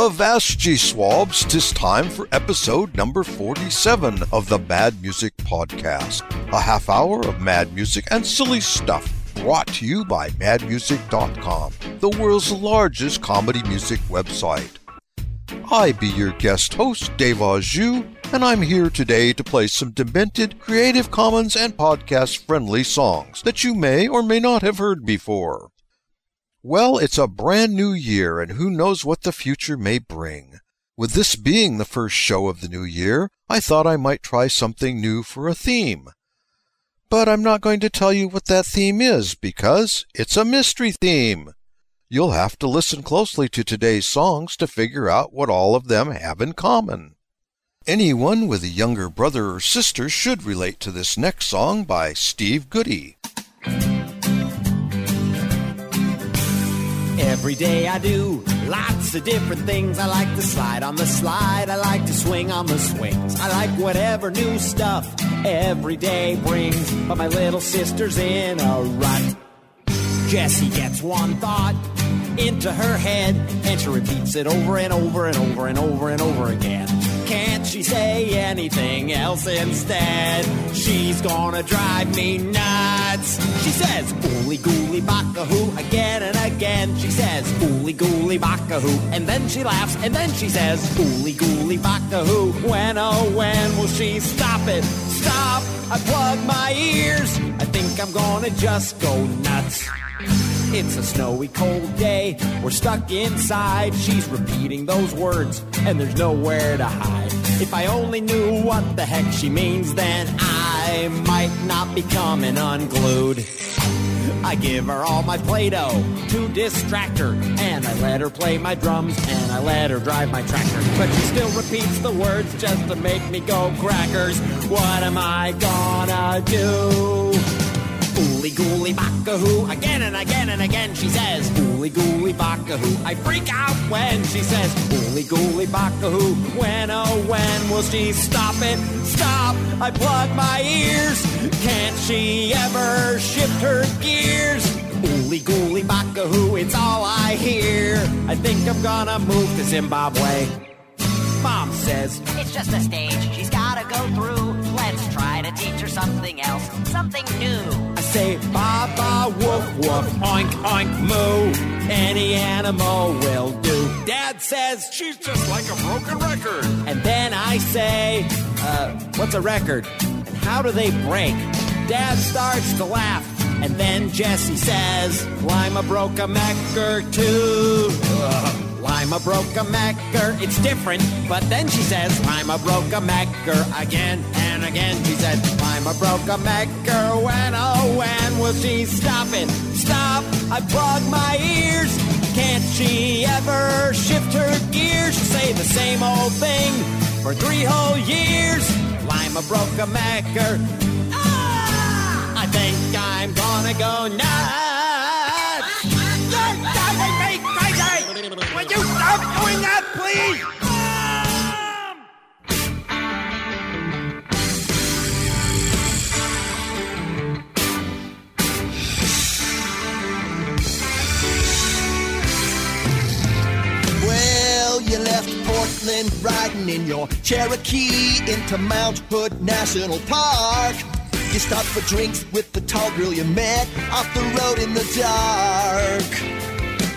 of Vasgy Swabs, 'tis time for episode number 47 of the Mad Music Podcast, a half hour of mad music and silly stuff brought to you by madmusic.com, the world's largest comedy music website. I be your guest host, Dave AuJus, and I'm here today to play some demented, Creative Commons and podcast-friendly songs that you may or may not have heard before. Well, it's a brand new year, and who knows what the future may bring. With this being the first show of the new year, I thought I might try something new for a theme. But I'm not going to tell you what that theme is, because it's a mystery theme. You'll have to listen closely to today's songs to figure out what all of them have in common. Anyone with a younger brother or sister should relate to this next song by Steve Goody. Every day I do lots of different things. I like to slide on the slide. I like to swing on the swings. I like whatever new stuff every day brings. But my little sister's in a rut. Jessie gets one thought into her head, and she repeats it over and over and over and over and over again. Can't she say anything else instead? She's gonna drive me nuts. She says, "Ooly gooly baka-hoo," again and again. She says, "Ooly gooly baka-hoo," and then she laughs, and then she says, "Ooly gooly baka-hoo." When, oh when will she stop it? Stop! I plug my ears. I think I'm gonna just go nuts. It's a snowy, cold day. We're stuck inside. She's repeating those words, and there's nowhere to hide. If I only knew what the heck she means, then I might not be coming unglued. I give her all my Play-Doh to distract her, and I let her play my drums, and I let her drive my tractor. But she still repeats the words just to make me go crackers. What am I gonna do? Ooly gooly baka-hoo, again and again and again she says, "Ooly gooly baka-hoo." I freak out when she says, "Ooly gooly baka-hoo." When, oh when will she stop it? Stop! I plug my ears. Can't she ever shift her gears? Ooly gooly baka-hoo, it's all I hear. I think I'm gonna move to Zimbabwe. Mom says, "It's just a stage she's gotta go through. Let's try to teach her something else, something new." I say, "Baba woof woof, oink oink moo. Any animal will do." Dad says, "She's just like a broken record." And then I say, "What's a record? And how do they break?" Dad starts to laugh. And then Jessie says, "Lima broke a mecker too." Lima broke a mecker, it's different. But then she says, "Lima broke a mecker," again and again she said, "Lima broke a mecker." When, oh when will she stop it? Stop! I plug my ears. Can't she ever shift her gears? She'll say the same old thing for 3 whole years. Lima broke a mecker. Ah! I think I'm gonna go nuts. Will you stop doing that, please? Well, you left Portland riding in your Cherokee into Mount Hood National Park. You stopped for drinks with the tall girl you met off the road in the dark.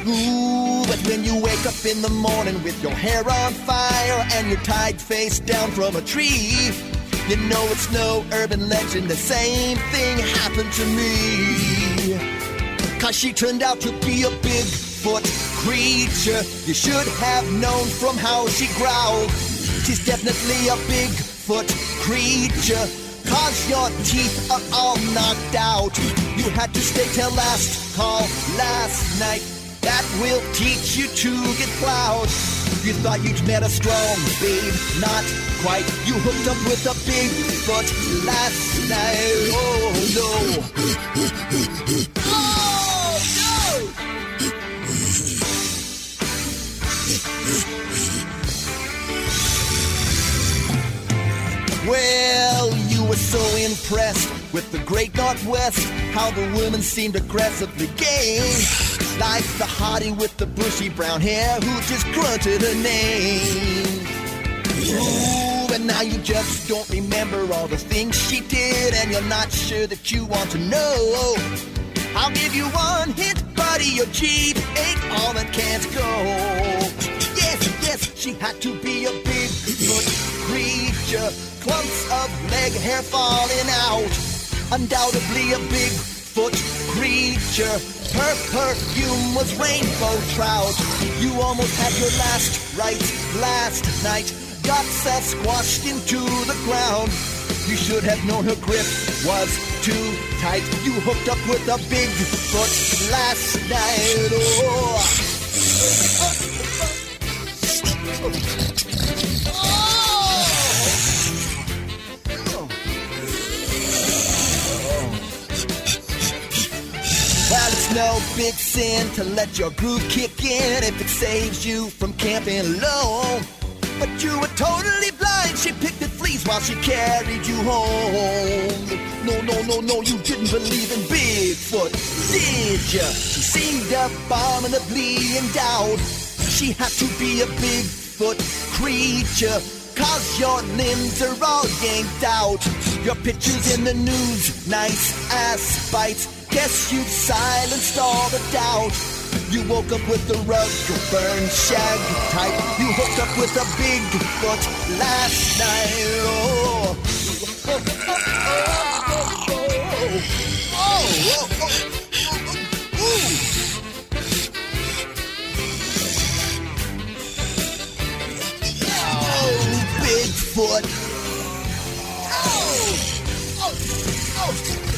Ooh, but when you wake up in the morning with your hair on fire and you're tied face down from a tree, you know it's no urban legend. The same thing happened to me. 'Cause she turned out to be a bigfoot creature. You should have known from how she growled. She's definitely a bigfoot creature. 'Cause your teeth are all knocked out. You had to stay till last call last night. That will teach you to get plowed. You thought you'd met a strong babe, not quite. You hooked up with a bigfoot last night. Oh no! Oh no! Well, you were so impressed with the Great Northwest, how the women seemed aggressively gay. like the hottie with the bushy brown hair who just grunted her name. Ooh, and now you just don't remember all the things she did, and you're not sure that you want to know. I'll give you one hint, buddy, your cheap ain't all that can't go. Yes, she had to be a big, good creature, clumps of leg hair falling out, undoubtedly a bigfoot creature. Her perfume was rainbow trout. You almost had your last right last night, got squashed into the ground. You should have known her grip was too tight. You hooked up with a bigfoot last night. Oh. Oh. Oh. Well, it's no big sin to let your groove kick in if it saves you from camping alone. But you were totally blind. She picked at fleas while she carried you home. No, you didn't believe in Bigfoot, did ya? She seemed abominably endowed. She had to be a big foot creature, cause your limbs are all yanked out. Your picture's in the news, nice ass bites. Guess you've silenced all the doubt. You woke up with the rug, burn shag type. You hooked up with a big foot last night. Oh, oh, oh, oh, oh, oh, oh, oh, oh. Ooh. Bigfoot. Oh! Oh! Oh!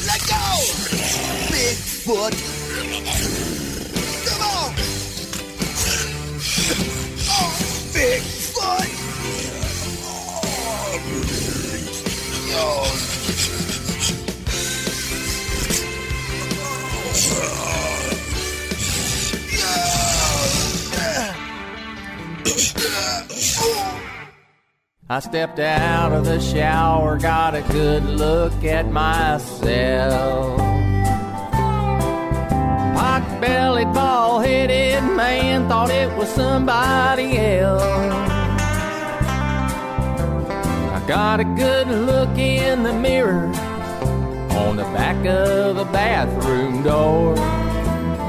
Let go! Bigfoot. Come on! Oh! Bigfoot! Oh! Oh! I stepped out of the shower, got a good look at myself. Pot-bellied, bald-headed man thought it was somebody else. I got a good look in the mirror on the back of the bathroom door.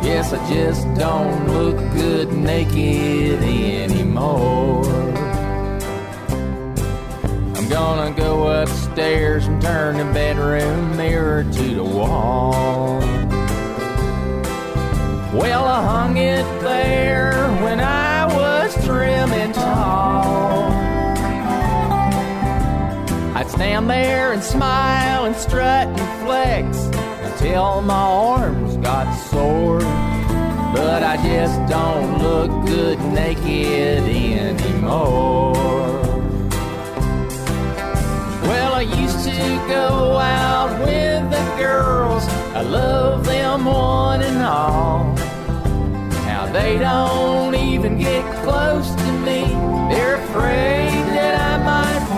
Yes, I just don't look good naked anymore. Gonna go upstairs and turn the bedroom mirror to the wall. Well, I hung it there when I was trim and tall. I'd stand there and smile and strut and flex until my arms got sore. But I just don't look good naked anymore. Well, I used to go out with the girls. I love them one and all. Now they don't even get close to me. They're afraid that I might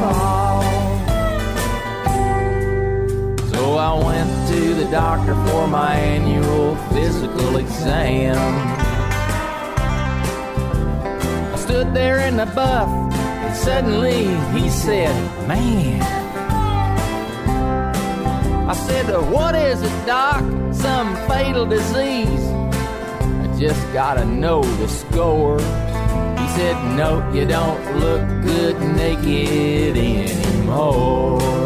fall. So I went to the doctor for my annual physical exam. I stood there in the buff. Suddenly he said, "Man." I said, "What is it, Doc? Some fatal disease? I just gotta know the score." He said, "No, you don't look good naked anymore."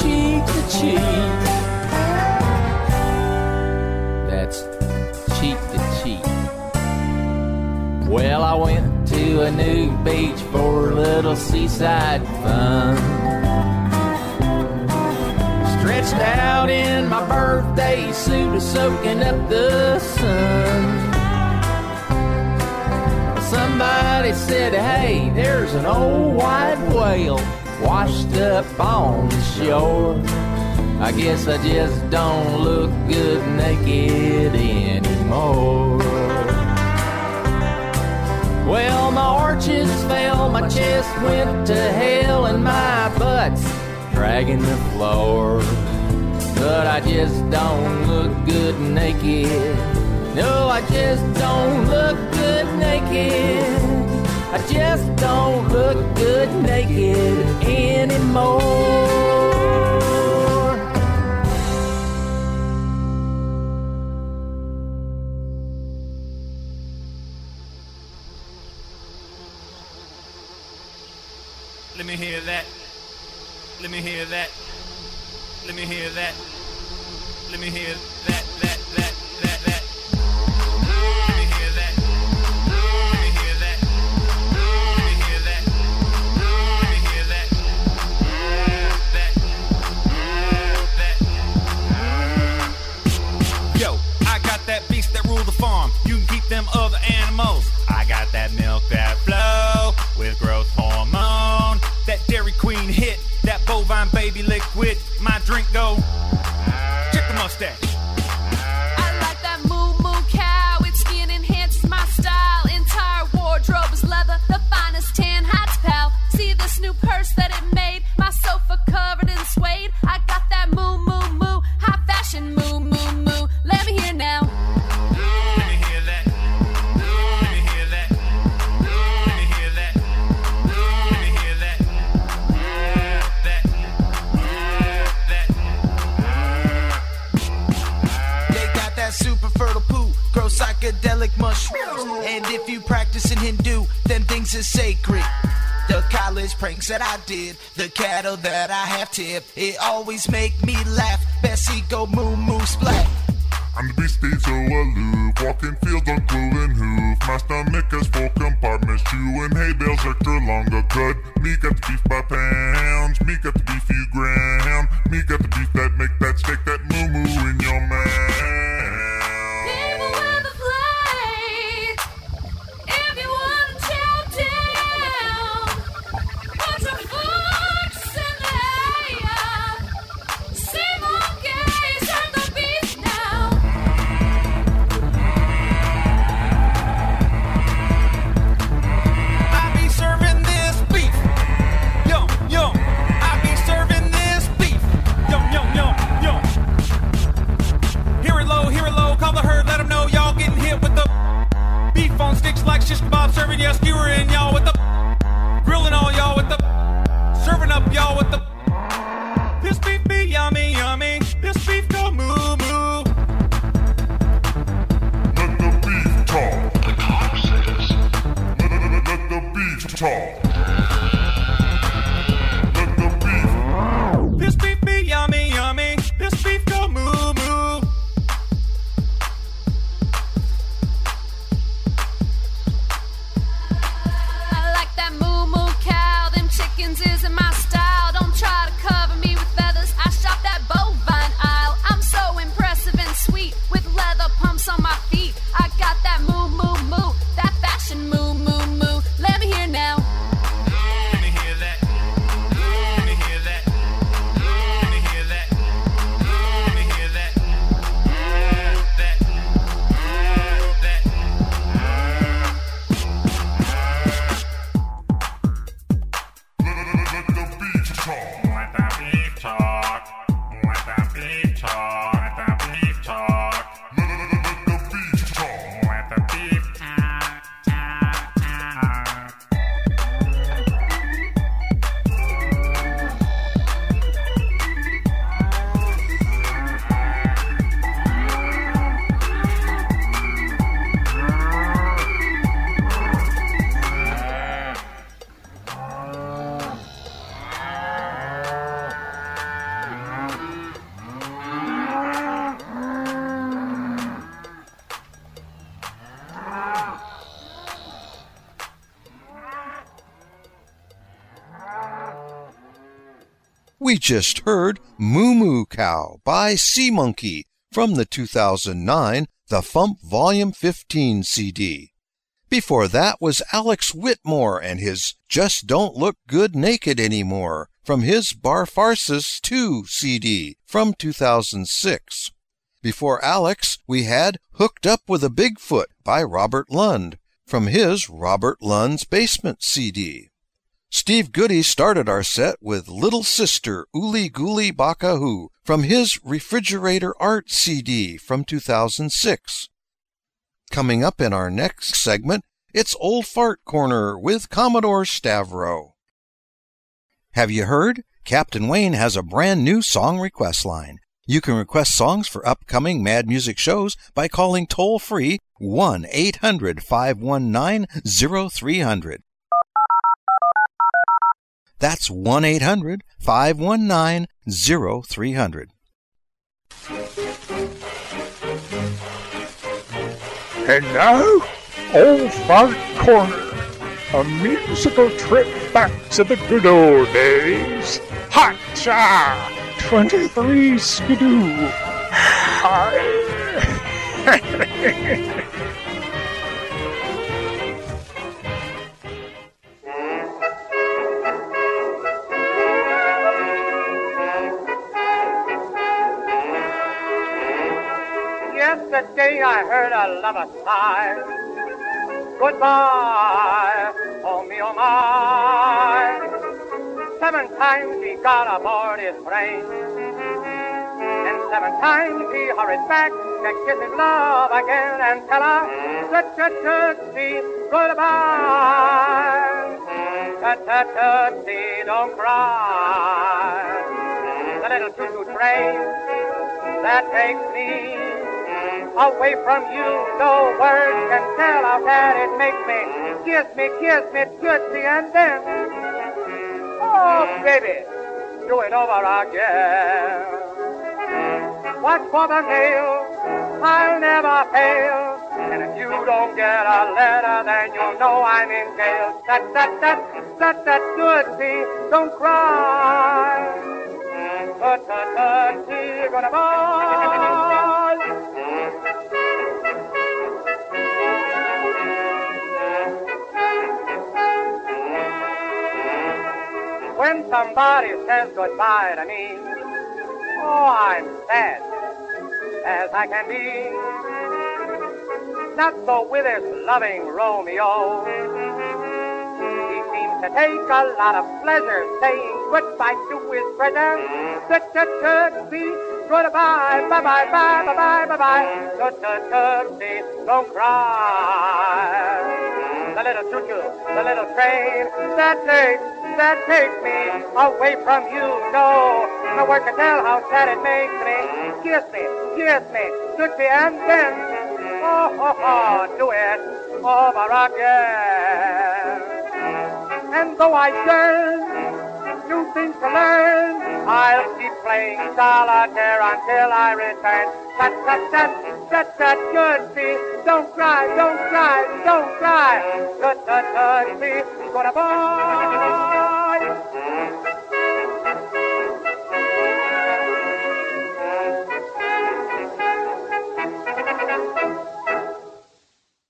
Cheek to cheek. That's cheek Well, I went to a new beach for a little seaside fun. Stretched out in my birthday suit, soaking up the sun. Somebody said, hey, there's an old white whale washed up on the shore. I guess I just don't look good naked anymore. Well, my arches fell, my chest went to hell, and my butt's dragging the floor. But I just don't look good naked. No, I just don't look good naked. I just don't look good naked anymore. Let me hear that. Let me hear that. Let me hear that. Let me hear that, that, that, that, that. Let me hear that. Let me hear that. Let me hear that. Let me hear that. That. That. Yo, I got that beast that rule the farm. You can keep them other animals. I got that milk that flow with growth hormone. That Dairy Queen hit, that bovine baby liquid. My drink go, check the mustache. I like that moo moo cow, its skin enhances my style. Entire wardrobe is leather, the finest tan hats, pal. See this new purse that it made, my sofa covered in suede. I got that moo moo moo, high fashion moo moo moo. Let me hear now. Psychedelic mushrooms, and if you practice in Hindu, then things are sacred. The college pranks that I did, the cattle that I have tipped, it always make me laugh. Bessie go moo moo splat. I'm the beast, stay so aloof, walking fields on glowing hoof. My stomach has full compartments, chewing hay bales extra long. A cut, me got the beef by pounds, me got the beef you ground, me got the beef that make that steak that moo moo in your mouth. Like shish kebab, serving y'all, skewering y'all with the grilling all y'all with the serving up y'all with the this beef be yummy, yummy. This beef go moo moo. Let the beef talk. The cops say this. Let the beef talk. Let the beef. This beef be yummy, yummy. This beef go moo moo. Chickens isn't my style. Don't try to cover me with feathers. I shop that bovine aisle. I'm so impressive and sweet with leather pumps on my feet. I got that moo moo moo, that fashion moo moo moo. Let me hear now. We just heard Moo Moo Cow by Sea Monkey from the 2009 The Fump Volume 15 CD. Before that was Alex Whitmore and his Just Don't Look Good Naked Anymore from his Barfarces 2 CD from 2006. Before Alex, we had Hooked Up with a Bigfoot by Robert Lund from his Robert Lund's Basement CD. Steve Goody started our set with Little Sister Ooly Gooly Baka Hoo from his Refrigerator Art CD from 2006. Coming up in our next segment, it's Old Fart Corner with Commodore Stavro. Have you heard? Captain Wayne has a brand new song request line. You can request songs for upcoming Mad Music shows by calling toll-free 1-800-519-0300. That's 1-800-519-0300. And now, Old Fart Corner, a musical trip back to the good old days. Ha-cha! 23 skidoo. Hi! Yesterday I heard a lover sigh. Goodbye, oh me, oh my. 7 times he got aboard his train, and 7 times he hurried back to kiss his love again and tell her, tootsie, goodbye. Tootsie, don't cry. The little choo-choo train that takes me away from you, no words can tell how bad it makes me. Kiss me, kiss me, tootsie, and then, oh baby, do it over again. Watch for the mail, I'll never fail. And if you don't get a letter, then you'll know I'm in jail. Tootsie, don't cry. Tootsie, gonna bye. When somebody says goodbye to me, oh, I'm sad as I can be. Not so with his loving Romeo. He seems to take a lot of pleasure saying goodbye to his brother. Tootsie, goodbye, bye-bye, bye-bye, bye-bye. Tootsie, don't cry. The little choo-choo, the little train, that takes me away from you, no word to tell how sad it makes me. Kiss me, tootsie, and then, oh, oh, oh, do it over again. And though I yearn, new things to learn, I'll keep playing solitaire until I return. Tootsie, don't cry, don't cry, don't cry. Tootsie, goodbye.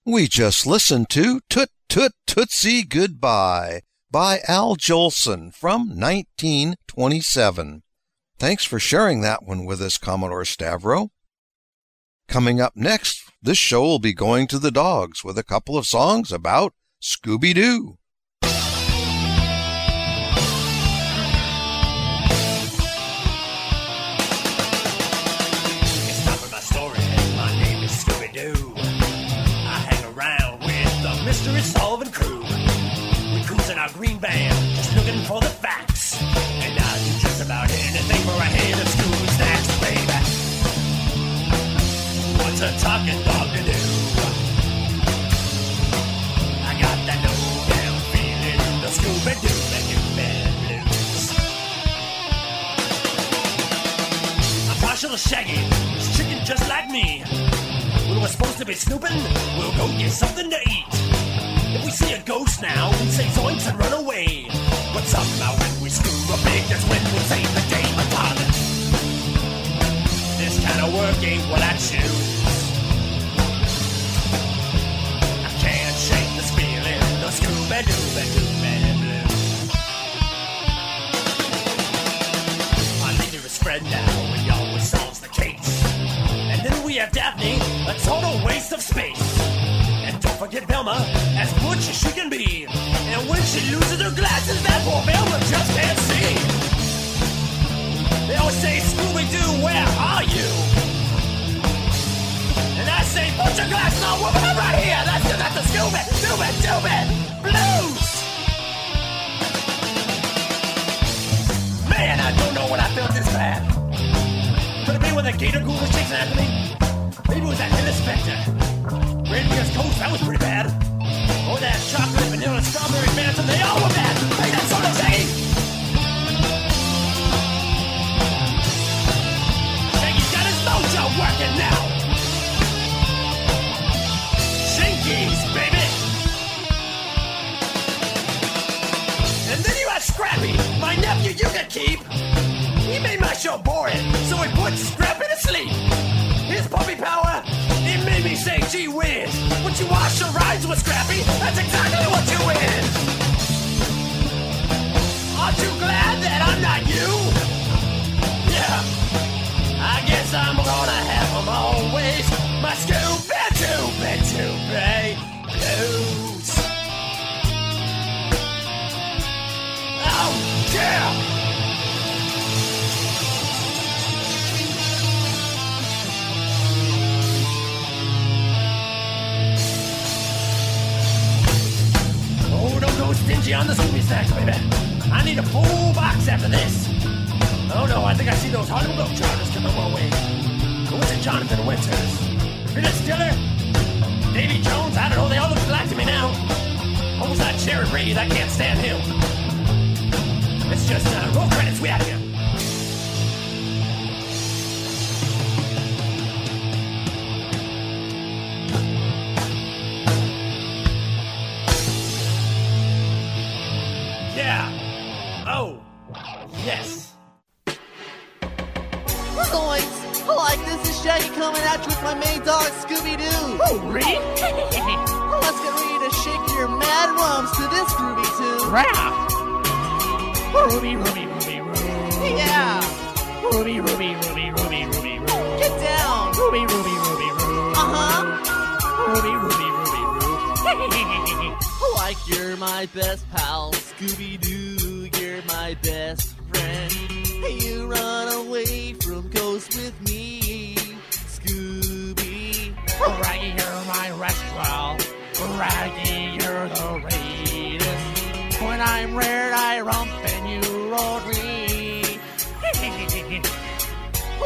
We just listened to Toot Toot Tootsie Goodbye by Al Jolson from 1927. Thanks for sharing that one with us, Commodore Stavro. Coming up next, this show will be going to the dogs with a couple of songs about Scooby-Doo. Solving crew, we cruise in our green van, just looking for the facts, and I'll do just about anything for a hand of school snacks, baby. What's a talking dog to do? I got that no down feeling, the Scooby-Doo and you better blues. I'm partial to Shaggy, he's chicken just like me. When we're supposed to be snooping, we'll go get something to eat. If we see a ghost now, we say zoinks and run away. But somehow when we screw up big, that's when we'll save the have Daphne, a total waste of space. And don't forget Velma, as butch as she can be. And when she loses her glasses, that poor Velma just can't see. They always say, Scooby-Doo, where are you? And I say, put your glasses on, woman, I'm right here. Let's do that to Scooby-Doo Blues. Man, I don't know when I felt this bad. Could it be when the gator ghoul was chasing after me? Maybe it was that head inspector. Red Beard's Coast, that was pretty bad. Or that chocolate, vanilla, strawberry phantom, they all were bad. Hey, that's what I'm saying! Shaggy's got his mojo working now. Shinkies, baby! And then you had Scrappy, my nephew you could keep. He made my show boring, so he put Scrappy to sleep. His puppy power, it made me say, gee whiz. When you wash your rides with Scrappy, that's exactly what you is. Aren't you glad that I'm not you? Yeah, I guess I'm gonna have them always. My Scooby-Dooby-Dooby-Doo. Oh, yeah! Oh, don't go stingy on the Scooby snacks, baby. I need a full box after this. Oh no, I think I see those Harlem Globetrotters coming my way. Who was it, Jonathan Winters? Vince Stiller? Davy Jones? I don't know, they all look black to me now. Oh, it's not Jerry Reed, I can't stand him. It's just roll credits, we out of here. Yeah. Oh. Yes. Boys, like this is Shaggy coming at you with my main dog, Scooby-Doo. Oh, Reed? Let's get ready to shake your mad rumps to this Scooby-Doo. Rah! Ruby. Yeah. Ruby. Get down. Ruby. Uh-huh. Ruby. Like you're my best pal, Scooby-Doo, you're my best friend. You run away from ghosts with me, Scooby. Raggy, you're my rascal. Raggy, you're the greatest. When I'm reared, I romp.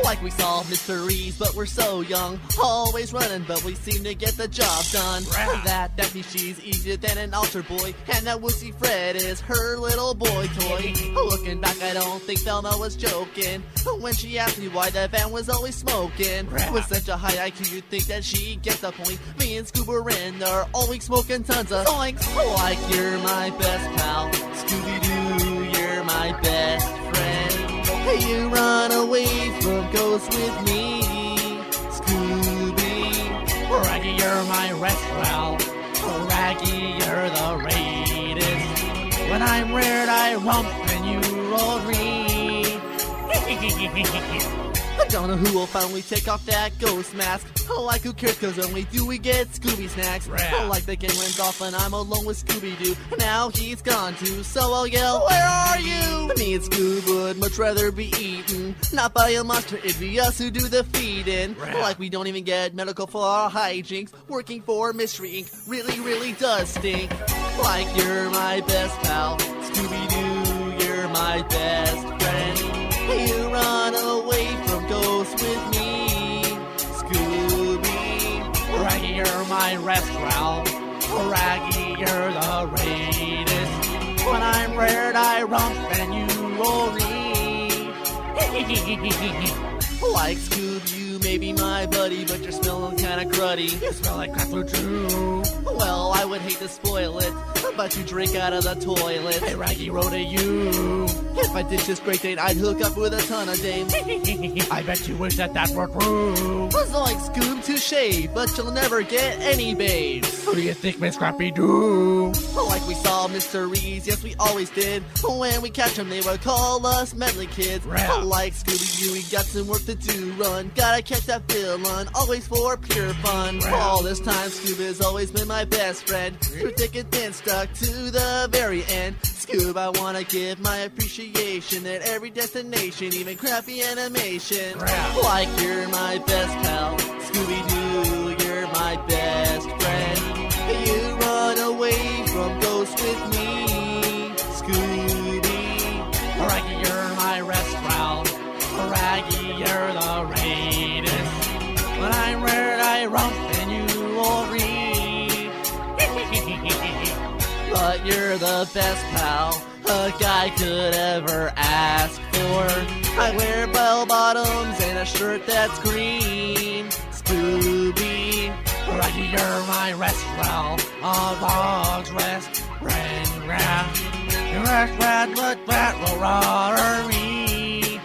Like we solve mysteries, but we're so young. Always running, but we seem to get the job done. Rah. That Daphne, she's easier than an altar boy. And that wussy Fred is her little boy toy. Looking back, I don't think Velma was joking when she asked me why that van was always smoking. Rah. With such a high IQ, you'd think that she gets the point. Me and Scoober Ren are always smoking tons of oinks. Like you're my best pal, Scooby-Doo, you're my best friend. You run away from ghosts with me, Scooby. Raggy, you're my rascal. Raggy, you're the greatest. When I'm reared, I romp and you roll me. I don't know who will finally take off that ghost mask. Like who cares, cause when we do we get Scooby snacks. Like the game wins off and I'm alone with Scooby-Doo. Now he's gone too, so I'll yell, where are you? Me and Scoob would much rather be eaten, not by a monster, it'd be us who do the feeding. Like we don't even get medical for our hijinks. Working for Mystery Inc. really does stink. Like you're my best pal, Scooby-Doo, you're my best friend. You run away from ghosts with me, Scooby. Raggy, you're my rascal. Raggy, you're the greatest. When I'm reared, I romp and you roll me. Like Scooby, you may be my buddy, but you're smelling kinda cruddy. You smell like crack too. Well, I would hate to spoil it, but you drink out of the toilet. Hey, Raggy, road to you. If I ditch this great date, I'd hook up with a ton of dames. I bet you wish that were true. Was like Scoob touche, but you'll never get any babes. Who do you think Miss Scrappy do? Like We solved mysteries, yes we always did. When we catch them they would call us meddling kids. Rap. Like Scooby-Doo, we got some work to do. Run, gotta catch that villain, always for pure fun. Rap. All this time Scuba's always been my best friend. Through thick and thin, stuck to the very end. Scuba, I wanna give my appreciation at every destination, even crappy animation. Rap. Like you're my best pal, Scooby-Doo, you're my best friend. You run away from ghosts with me, Scooby. Raggy, you're my rest pal, Raggy, you're the greatest. When I'm weird, I romp and you will read. But you're the best pal a guy could ever ask for. I wear bell bottoms and a shirt that's green, Scooby. Raggy, you're my rest pal, a dog's rest friend. Rat, your rest rat, look bat, rotary.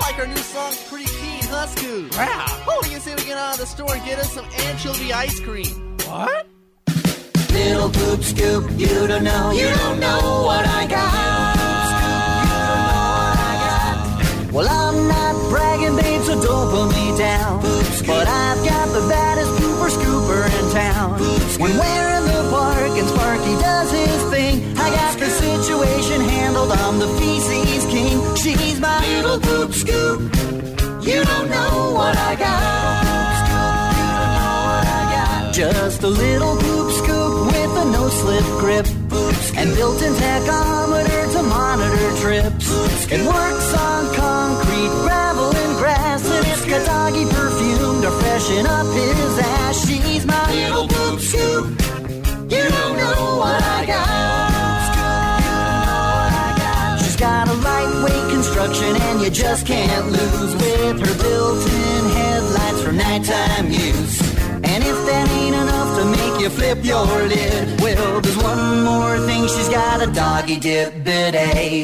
Like our new song, pretty keen, huh, Scoob? Rap. Oh, we can see we get out of the store and get us some anchovy ice cream. What? Little Poop Scoop, you don't know what I got. Well, I'm not bragging, babe, so don't put me down. But I've got the baddest pooper scooper in town. When we're in the park and Sparky does his thing, I got the situation handled, I'm the feces king. She's my little Poop Scoop, you don't know what I got. Just a little poop scoop with a no-slip grip and built-in tachometer to monitor trips. It works on concrete, gravel, and grass, and it's got doggy perfume to freshen up his ass. She's my little poop scoop. You don't know what I got. She's got a lightweight construction and you just can't lose with her built-in headlights for nighttime use. And if that ain't enough to make you flip your lid, well, there's one more thing, she's got a doggy dip bidet.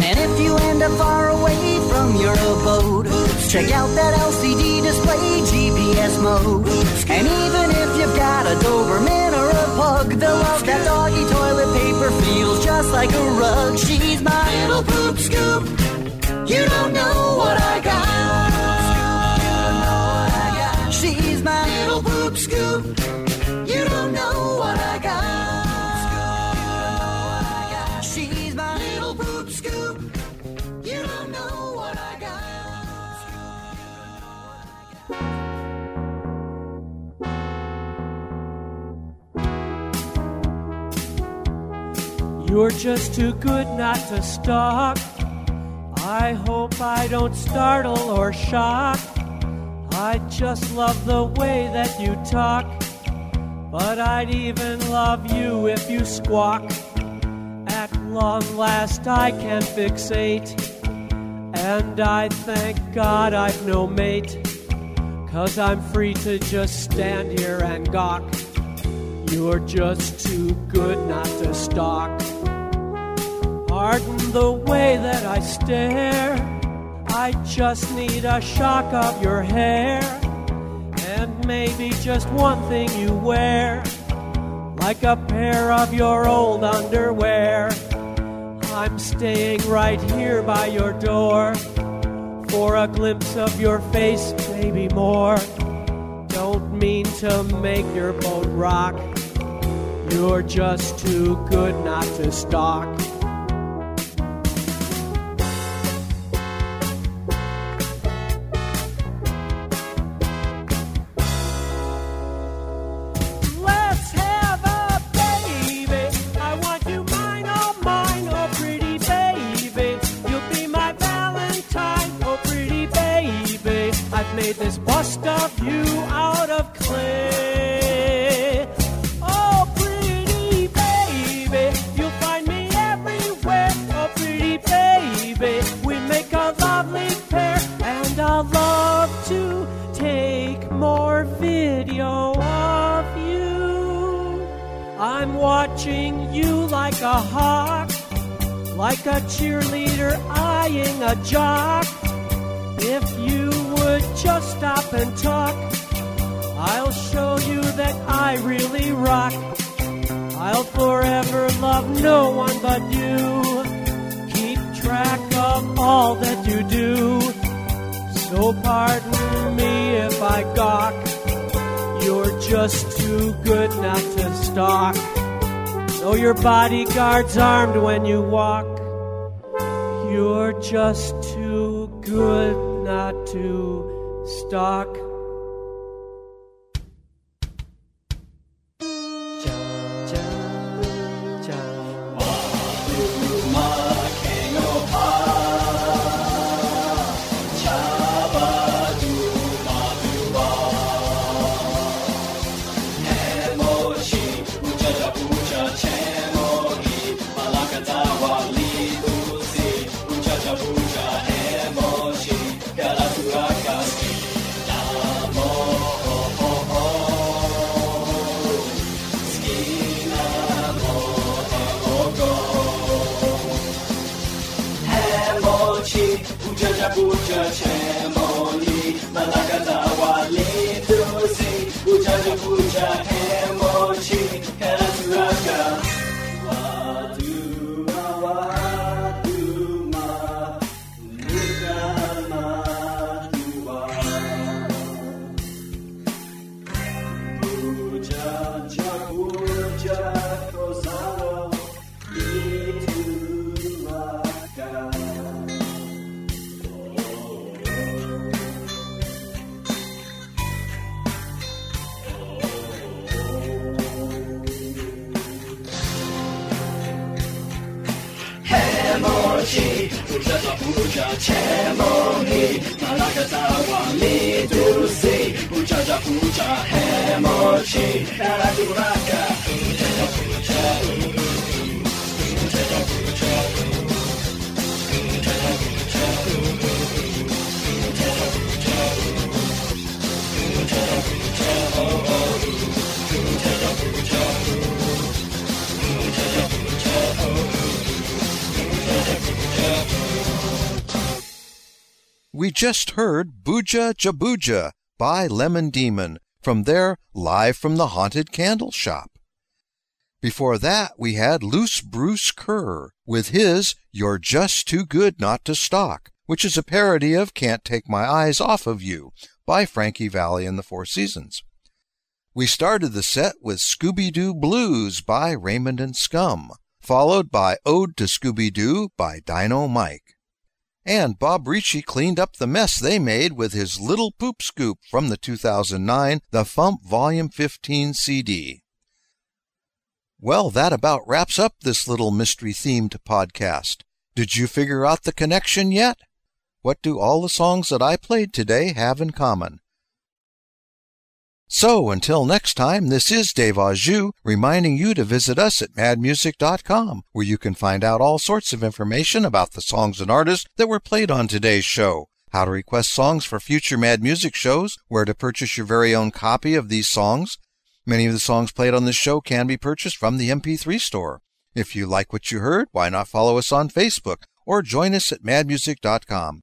And if you end up far away from your abode, check out that LCD display GPS mode. And even if you've got a Doberman or a pug, they'll love that doggy toilet paper, feels just like a rug. She's my little poop scoop, you don't know what I got. She's my little poop scoop. You don't know what I got. She's my little poop scoop. You don't know what I got. You're just too good not to stalk. I hope I don't startle or shock. I just love the way that you talk, but I'd even love you if you squawk. At long last I can fixate, and I thank God I've no mate, 'cause I'm free to just stand here and gawk. You're just too good not to stalk. Pardon the way that I stare, I just need a shock of your hair, and maybe just one thing you wear, like a pair of your old underwear. I'm staying right here by your door, for a glimpse of your face, maybe more. Don't mean to make your boat rock, you're just too good not to stalk. This bust of you out of clay. Oh, pretty baby, you'll find me everywhere. Oh, pretty baby, we make a lovely pair, and I'll love to take more video of you. I'm watching you like a hawk, like a cheerleader eyeing a jock. If you just stop and talk, I'll show you that I really rock. I'll forever love no one but you. Keep track of all that you do. So pardon me if I gawk. You're just too good not to stalk. So your bodyguard's armed when you walk. You're just too good not to stalk. We just heard Booja Jabuja by Lemon Demon from their Live from the Haunted Candle Shop. Before that, we had Loose Bruce Kerr with his You're Just Too Good Not to Stalk, which is a parody of Can't Take My Eyes Off of You by Frankie Valli and the Four Seasons. We started the set with Scooby-Doo Blues by Raymond and Scum, followed by Ode to Scooby-Doo by Dino Mike. And Bob Ricci cleaned up the mess they made with his Little Poop Scoop from the 2009 The Fump Volume 15 CD. Well, that about wraps up this little mystery-themed podcast. Did you figure out the connection yet? What do all the songs that I played today have in common? So, until next time, this is Dave AuJus reminding you to visit us at madmusic.com, where you can find out all sorts of information about the songs and artists that were played on today's show, how to request songs for future Mad Music shows, where to purchase your very own copy of these songs. Many of the songs played on this show can be purchased from the MP3 store. If you like what you heard, why not follow us on Facebook or join us at madmusic.com.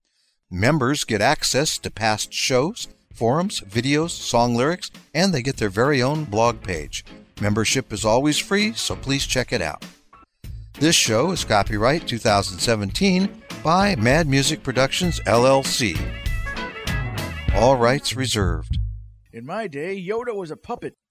Members get access to past shows, forums, videos, song lyrics, and they get their very own blog page. Membership is always free, so please check it out. This show is copyright 2017 by Mad Music Productions LLC. All rights reserved. In my day, Yoda was a puppet.